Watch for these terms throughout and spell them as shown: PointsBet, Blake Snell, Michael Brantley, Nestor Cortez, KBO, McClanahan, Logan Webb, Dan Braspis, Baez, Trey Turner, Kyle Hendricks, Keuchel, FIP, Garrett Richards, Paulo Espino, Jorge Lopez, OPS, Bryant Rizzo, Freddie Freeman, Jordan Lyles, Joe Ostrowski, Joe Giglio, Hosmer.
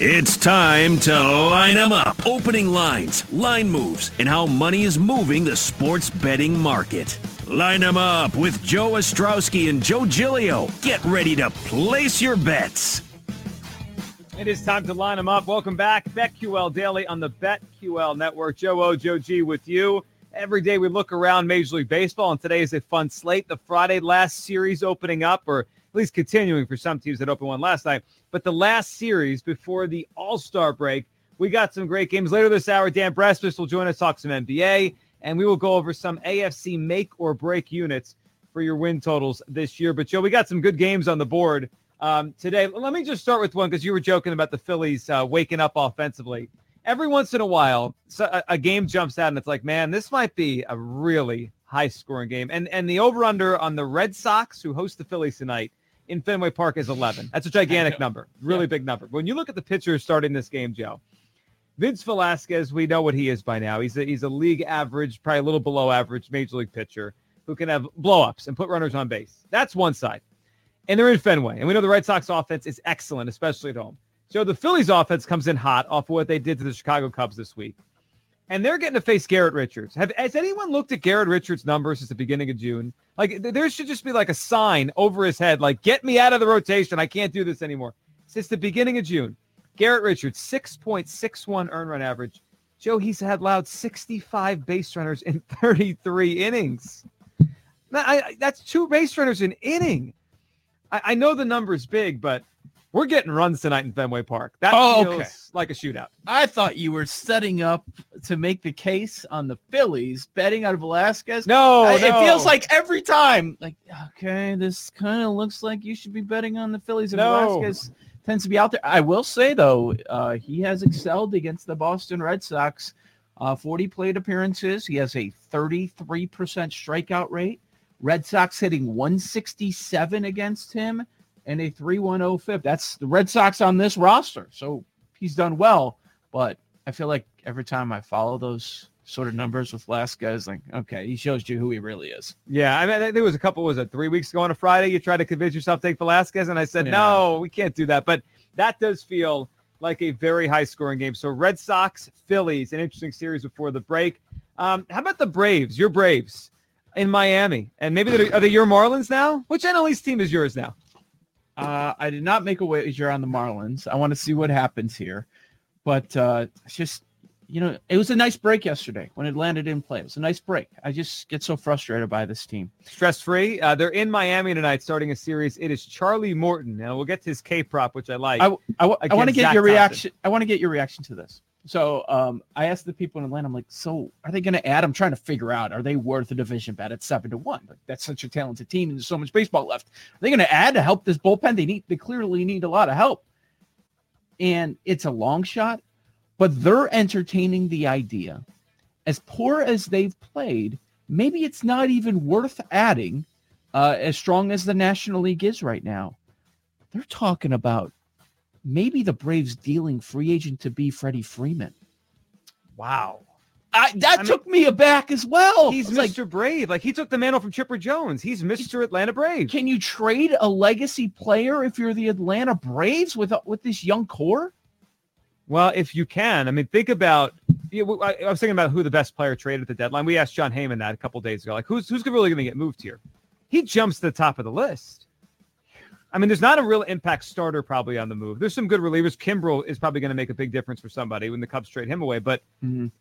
It's time to line them up. Opening lines, line moves, and how money is moving the sports betting market. Line them up with Joe Ostrowski and Joe Giglio. Get ready to place your bets. It is time to line them up. Welcome back. BetQL Daily on the BetQL Network. Joe O, Joe G with you. Every day we look around Major League Baseball, and today is a fun slate. The Friday last series opening up, or at least continuing for some teams that opened one last night. But the last series before the All-Star break, we got some great games. Later this hour, Dan Braspis will join us, talk some NBA, and we will go over some AFC make-or-break units for your win totals this year. But, Joe, we got some good games on the board today. Let me just start with one because you were joking about the Phillies waking up offensively. Every once in a while, a game jumps out, and it's like, man, this might be a really high-scoring game. And the over-under on the Red Sox, who host the Phillies tonight, in Fenway Park is 11. That's a gigantic number, really big number. When you look at the pitchers starting this game, Joe, Vince Velasquez, we know what he is by now. He's a league average, probably a little below average major league pitcher who can have blowups and put runners on base. That's one side. And they're in Fenway. And we know the Red Sox offense is excellent, especially at home. So the Phillies offense comes in hot off of what they did to the Chicago Cubs this week. And they're getting to face Garrett Richards. Has anyone looked at Garrett Richards' numbers since the beginning of June? Like, there should just be like a sign over his head, like, get me out of the rotation. I can't do this anymore. Since the beginning of June, Garrett Richards, 6.61 earned run average. Joe, he's had allowed 65 base runners in 33 innings. Now, that's two base runners an inning. I know the number's big, but we're getting runs tonight in Fenway Park. That feels like a shootout. I thought you were setting up to make the case on the Phillies betting on Velasquez. No. It feels like every time, like, okay, this kind of looks like you should be betting on the Phillies. And Velasquez tends to be out there. I will say, though, he has excelled against the Boston Red Sox. 40 plate appearances. He has a 33% strikeout rate. Red Sox hitting 167 against him. And a 3-1-0 FIP. That's the Red Sox on this roster. So he's done well. But I feel like every time I follow those sort of numbers with Velasquez, like, okay, he shows you who he really is. Yeah, I mean, there was a couple, 3 weeks ago on a Friday, you tried to convince yourself to take Velasquez, and I said, no, we can't do that. But that does feel like a very high-scoring game. So Red Sox, Phillies, an interesting series before the break. How about the Braves, your Braves, in Miami? And maybe are they your Marlins now? Which NL East team is yours now? I did not make a wager on the Marlins. I want to see what happens here. But it's just, it was a nice break yesterday when it landed in play. It was a nice break. I just get so frustrated by this team. Stress-free. They're in Miami tonight starting a series. It is Charlie Morton. Now, we'll get to his K-prop, which I like. I want to get your reaction. I want to get your reaction to this. So I asked the people in Atlanta, I'm like, so are they going to add? I'm trying to figure out, are they worth a division bet at 7-1? Like, that's such a talented team, and there's so much baseball left. Are they going to add to help this bullpen? They clearly need a lot of help. And it's a long shot, but they're entertaining the idea. As poor as they've played, maybe it's not even worth adding as strong as the National League is right now. They're talking about maybe the Braves dealing free agent to be Freddie Freeman. Wow. I took me aback as well. He's Mr. Brave. Like, he took the mantle from Chipper Jones. He's Mr. Atlanta Brave. Can you trade a legacy player if you're the Atlanta Braves with this young core? Well, if you can. I mean, think about I was thinking about who the best player traded at the deadline. We asked John Heyman that a couple days ago. Like, who's really going to get moved here? He jumps to the top of the list. I mean, there's not a real impact starter probably on the move. There's some good relievers. Kimbrel is probably going to make a big difference for somebody when the Cubs trade him away. But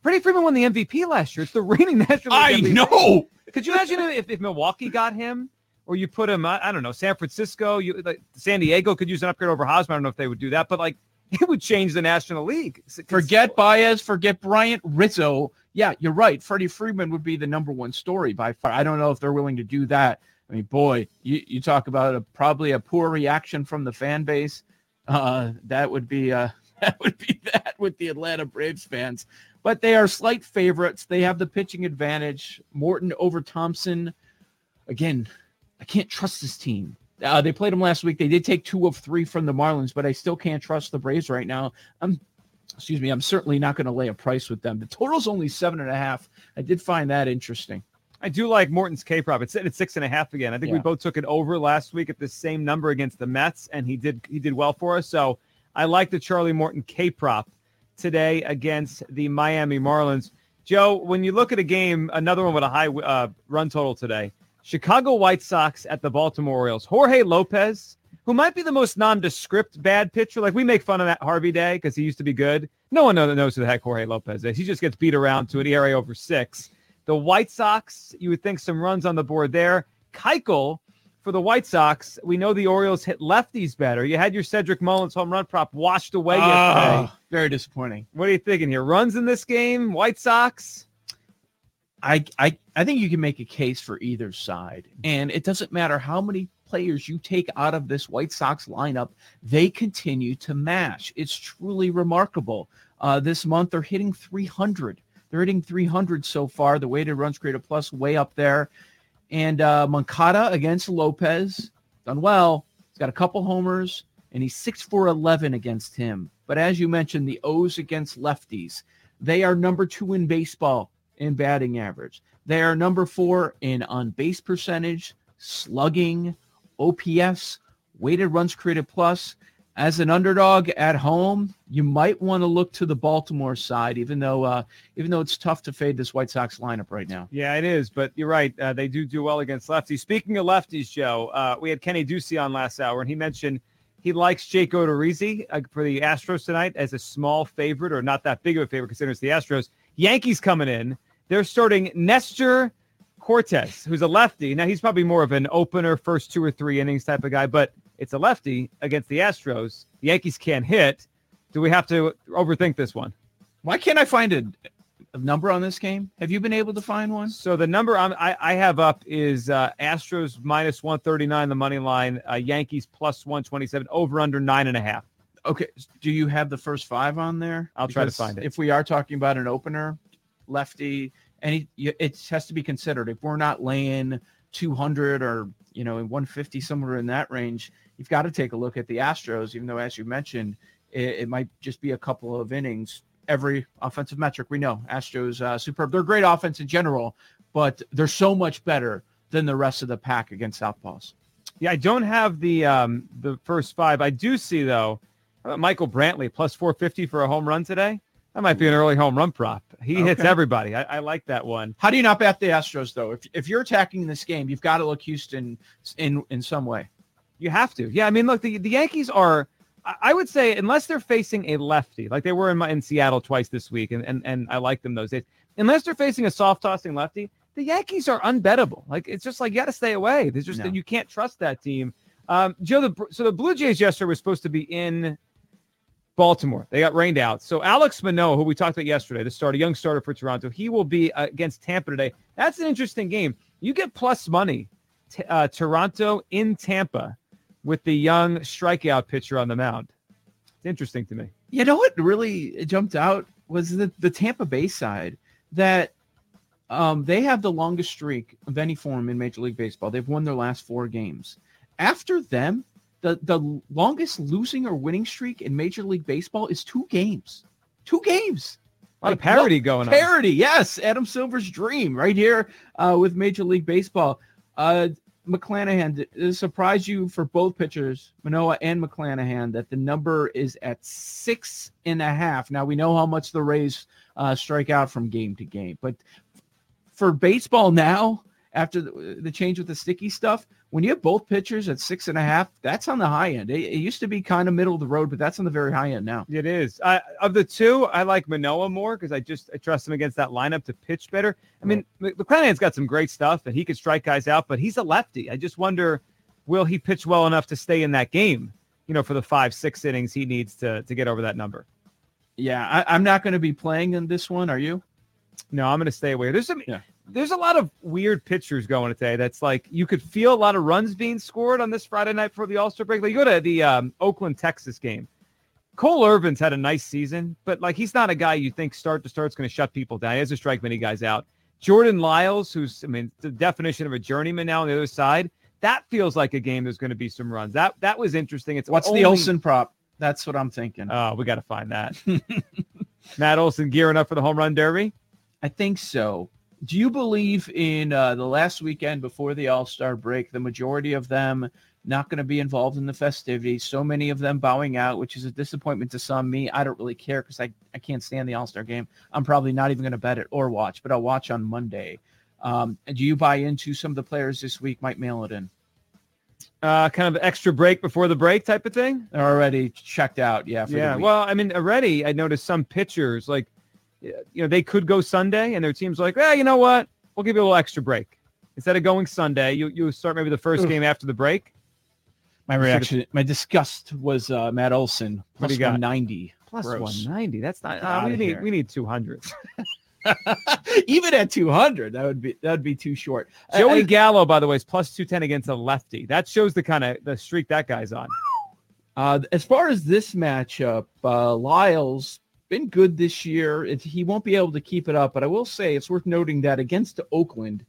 Freddie Freeman won the MVP last year. It's the reigning National League MVP. I know. Could you imagine if Milwaukee got him, or you put him, I don't know, San Francisco, San Diego could use an upgrade over Hosmer. I don't know if they would do that, but like it would change the National League. Forget Baez, forget Bryant Rizzo. Yeah, you're right. Freddie Freeman would be the number one story by far. I don't know if they're willing to do that. I mean, boy, you talk about probably a poor reaction from the fan base. That would be that with the Atlanta Braves fans. But they are slight favorites. They have the pitching advantage. Morton over Thompson. Again, I can't trust this team. They played them last week. They did take 2 of 3 from the Marlins, but I still can't trust the Braves right now. I'm certainly not going to lay a price with them. The total's only 7.5. I did find that interesting. I do like Morton's K-prop. It's at 6.5 again. I think we both took it over last week at the same number against the Mets, and he did well for us. So I like the Charlie Morton K-prop today against the Miami Marlins. Joe, when you look at a game, another one with a high run total today, Chicago White Sox at the Baltimore Orioles. Jorge Lopez, who might be the most nondescript bad pitcher. Like, we make fun of that Harvey Day because he used to be good. No one knows who the heck Jorge Lopez is. He just gets beat around to an ERA over 6. The White Sox, you would think some runs on the board there. Keuchel for the White Sox. We know the Orioles hit lefties better. You had your Cedric Mullins home run prop washed away yesterday. Very disappointing. What are you thinking here? Runs in this game, White Sox? I think you can make a case for either side. And it doesn't matter how many players you take out of this White Sox lineup, they continue to mash. It's truly remarkable. This month they're hitting 300. They're hitting 300 so far. The weighted runs created plus way up there. And Moncada against Lopez, done well. He's got a couple homers, and he's 6-4-11 against him. But as you mentioned, the O's against lefties. They are number 2 in baseball in batting average. They are number 4 in on-base percentage, slugging, OPS, weighted runs created plus. As an underdog at home, you might want to look to the Baltimore side, even though it's tough to fade this White Sox lineup right now. Yeah, it is, but you're right. They do well against lefties. Speaking of lefties, Joe, we had Kenny Ducey on last hour, and he mentioned he likes Jake Odorizzi for the Astros tonight as a small favorite, or not that big of a favorite considering it's the Astros. Yankees coming in. They're starting Nestor Cortez, who's a lefty. Now, he's probably more of an opener, first 2 or 3 innings type of guy, but it's a lefty against the Astros. The Yankees can't hit. Do we have to overthink this one? Why can't I find a number on this game? Have you been able to find one? So the number I have up is Astros minus 139, the money line, Yankees plus 127, over under 9.5. Okay. Do you have the first 5 on there? I'll try to find it. If we are talking about an opener, lefty, it has to be considered. If we're not laying 200 or, in 150, somewhere in that range, you've got to take a look at the Astros, even though, as you mentioned, it might just be a couple of innings. Every offensive metric we know, Astros superb. They're great offense in general, but they're so much better than the rest of the pack against Southpaws. Yeah, I don't have the first 5. I do see, though, Michael Brantley plus 450 for a home run today. That might be an early home run prop. He hits everybody. I like that one. How do you not bat the Astros, though? If you're attacking this game, you've got to look Houston in some way. You have to. Yeah, I mean, look, the Yankees are, I would say, unless they're facing a lefty, like they were in Seattle twice this week, and I like them those days. Unless they're facing a soft-tossing lefty, the Yankees are unbettable. Like, it's just like you got to stay away. There's just you can't trust that team. Joe, so the Blue Jays yesterday were supposed to be in Baltimore. They got rained out. So Alex Manoa, who we talked about yesterday, the starter, young starter for Toronto, he will be against Tampa today. That's an interesting game. You get plus money, Toronto in Tampa with the young strikeout pitcher on the mound. It's interesting to me. You know what really jumped out was the Tampa Bay side, that they have the longest streak of any form in Major League Baseball. They've won their last 4 games. After them, the longest losing or winning streak in Major League Baseball is 2 games. 2 games. A lot of parody going on. Parody, yes. Adam Silver's dream right here with Major League Baseball. McClanahan, it surprised you for both pitchers, Manoa and McClanahan, that the number is at 6.5. Now, we know how much the Rays strike out from game to game. But for baseball now, after the change with the sticky stuff, when you have both pitchers at 6.5, that's on the high end. It used to be kind of middle of the road, but that's on the very high end now. It is. Of the 2, I like Manoa more because I trust him against that lineup to pitch better. I mean, McClanahan's got some great stuff, and he could strike guys out, but he's a lefty. I just wonder, will he pitch well enough to stay in that game, for the 5-6 innings he needs to get over that number? Yeah, I'm not going to be playing in this one. Are you? No, I'm going to stay away. There's a lot of weird pitchers going today. That's like, you could feel a lot of runs being scored on this Friday night for the All-Star break. Like, you go to the Oakland, Texas game. Cole Irvin's had a nice season, but like, he's not a guy you think start to start's going to shut people down. He doesn't strike many guys out. Jordan Lyles, who's, the definition of a journeyman now on the other side, that feels like a game there's going to be some runs. That was interesting. What's the Olson prop? That's what I'm thinking. Oh, we got to find that. Matt Olson gearing up for the home run derby? I think so. Do you believe in the last weekend before the All-Star break, the majority of them not going to be involved in the festivities. So many of them bowing out, which is a disappointment to some. Me, I don't really care because I can't stand the All-Star game. I'm probably not even going to bet it or watch, but I'll watch on Monday. And do you buy into some of the players this week might mail it in? Kind of extra break before the break type of thing? They're already checked out, yeah. For the week. Well, I mean, already I noticed some pitchers, like, they could go Sunday, and their team's like, you know what? We'll give you a little extra break. Instead of going Sunday, you start maybe the first game after the break. My reaction, my disgust was Matt Olson, plus 190. Plus 190, that's not, we need 200. Even at 200, that'd be too short. Joey Gallo, by the way, is plus 210 against a lefty. That shows the kind of the streak that guy's on. As far as this matchup, Lyles been good this year. He won't be able to keep it up, but I will say it's worth noting that against Oakland,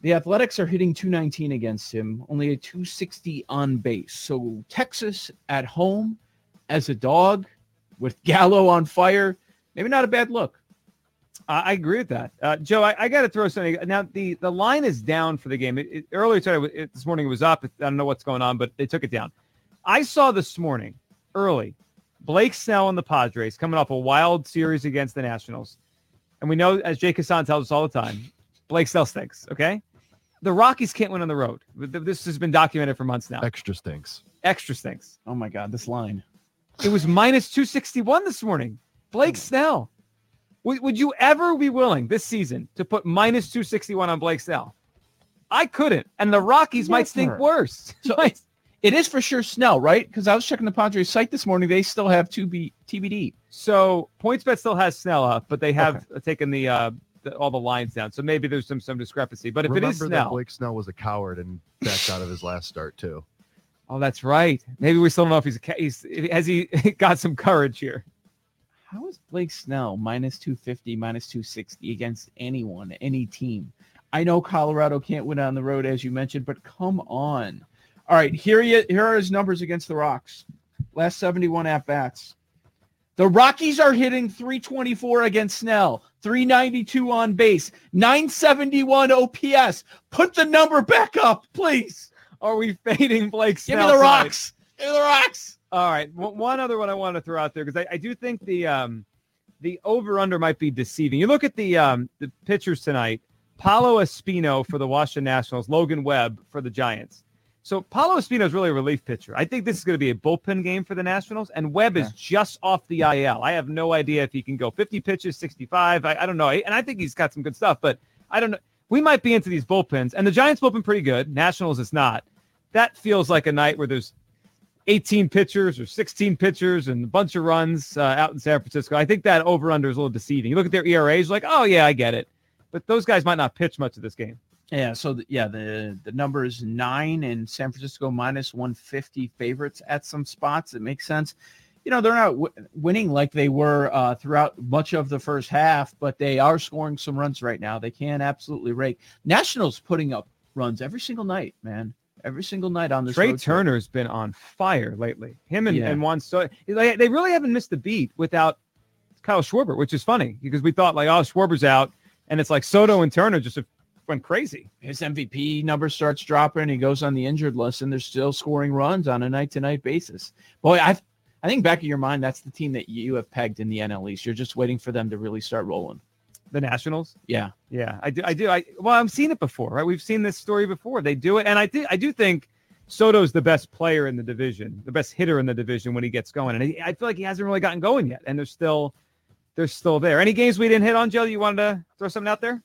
the Athletics are hitting 219 against him, only a 260 on base. So Texas at home as a dog with Gallo on fire, maybe not a bad look. I agree with that. Joe, I got to throw something. Now, the line is down for the game. Earlier today, this morning it was up. I don't know what's going on, but they took it down. I saw this morning, early, Blake Snell and the Padres coming off a wild series against the Nationals. And we know, as Jay Kassan tells us all the time, Blake Snell stinks, okay? The Rockies can't win on the road. This has been documented for months now. Extra stinks. Oh, my God, this line. It was minus 261 this morning. Blake Snell. Would you ever be willing this season to put minus 261 on Blake Snell? I couldn't. And the Rockies might stink worse. So it is for sure Snell, right? Because I was checking the Padres site this morning. They still have TBD. So PointsBet still has Snell up, but they have taken all the lines down. So maybe there's some discrepancy. But if remember it is Snell. Remember that Blake Snell was a coward and backed out of his last start, too. Oh, that's right. Maybe we still don't know if has he got some courage here. How is Blake Snell minus 250, minus 260 against anyone, any team? I know Colorado can't win on the road, as you mentioned, but come on. All right, here are his numbers against the Rocks. Last 71 at-bats. The Rockies are hitting 324 against Snell, 392 on base, 971 OPS. Put the number back up, please. Are we fading Blake Snell? Give me the Rocks. Give me the Rocks. All right, one other one I want to throw out there, because I do think the over-under might be deceiving. You look at the pitchers tonight, Paulo Espino for the Washington Nationals, Logan Webb for the Giants. So Paulo Espino is really a relief pitcher. I think this is going to be a bullpen game for the Nationals, and Webb is just off the IL. I have no idea if he can go 50 pitches, 65. I don't know, and I think he's got some good stuff, but I don't know. We might be into these bullpens, and the Giants bullpen pretty good. Nationals is not. That feels like a night where there's 18 pitchers or 16 pitchers and a bunch of runs out in San Francisco. I think that over-under is a little deceiving. You look at their ERAs, like, oh, yeah, I get it. But those guys might not pitch much of this game. Yeah, so, the number is 9 and San Francisco minus 150 favorites at some spots. It makes sense. They're not winning like they were throughout much of the first half, but they are scoring some runs right now. They can absolutely rake. Nationals putting up runs every single night, man. Every single night on this road. Trey Turner's been on fire lately. Him and Juan Soto. They really haven't missed a beat without Kyle Schwarber, which is funny because we thought, like, oh, Schwarber's out. And it's like Soto and Turner just went crazy. His MVP number starts dropping. He goes on the injured list, and they're still scoring runs on a night-to-night basis. Boy, I think back of your mind, that's the team that you have pegged in the NL East. You're just waiting for them to really start rolling. The Nationals? Yeah. Yeah, I do. I've seen it before, right? We've seen this story before. They do it. And I do think Soto's the best player in the division, the best hitter in the division when he gets going. And I feel like he hasn't really gotten going yet. And they're still there. Any games we didn't hit on, Joe? You wanted to throw something out there?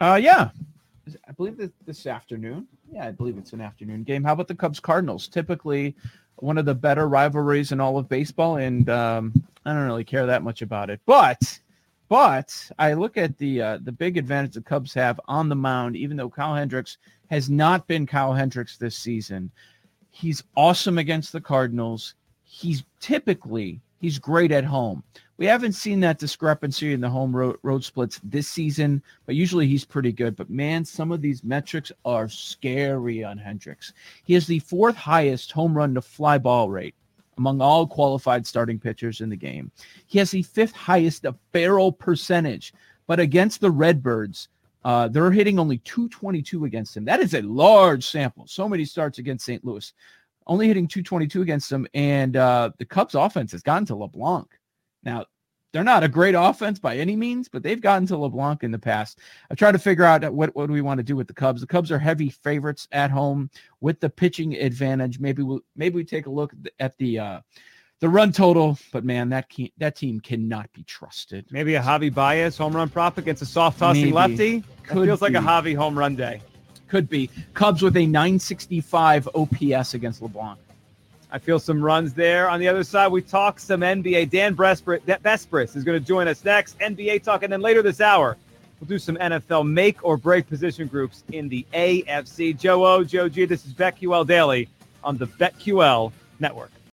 Yeah. I believe that this afternoon. Yeah, I believe it's an afternoon game. How about the Cubs-Cardinals? Typically one of the better rivalries in all of baseball. And I don't really care that much about it. But I look at the big advantage the Cubs have on the mound, even though Kyle Hendricks has not been Kyle Hendricks this season. He's awesome against the Cardinals. He's great at home. We haven't seen that discrepancy in the home road splits this season, but usually he's pretty good. But, man, some of these metrics are scary on Hendricks. He has the fourth highest home run to fly ball rate among all qualified starting pitchers in the game. He has the fifth highest barrel percentage, but against the Redbirds, They're hitting only .222 against him. That is a large sample. So many starts against St. Louis. Only hitting .222 against them, and the Cubs' offense has gotten to LeBlanc. Now, they're not a great offense by any means, but they've gotten to LeBlanc in the past. I try to figure out what do we want to do with the Cubs. The Cubs are heavy favorites at home with the pitching advantage. Maybe we take a look at the run total, but man, that team cannot be trusted. Maybe a Javi Baez home run prop against a soft tossing lefty. Feels like a Javi home run day. Could be. Cubs with a 965 OPS against LeBlanc. I feel some runs there. On the other side, we talk some NBA. Dan Braspis is going to join us next. NBA talk. And then later this hour, we'll do some NFL make or break position groups in the AFC. Joe O, Joe G, this is BetQL Daily on the BetQL Network.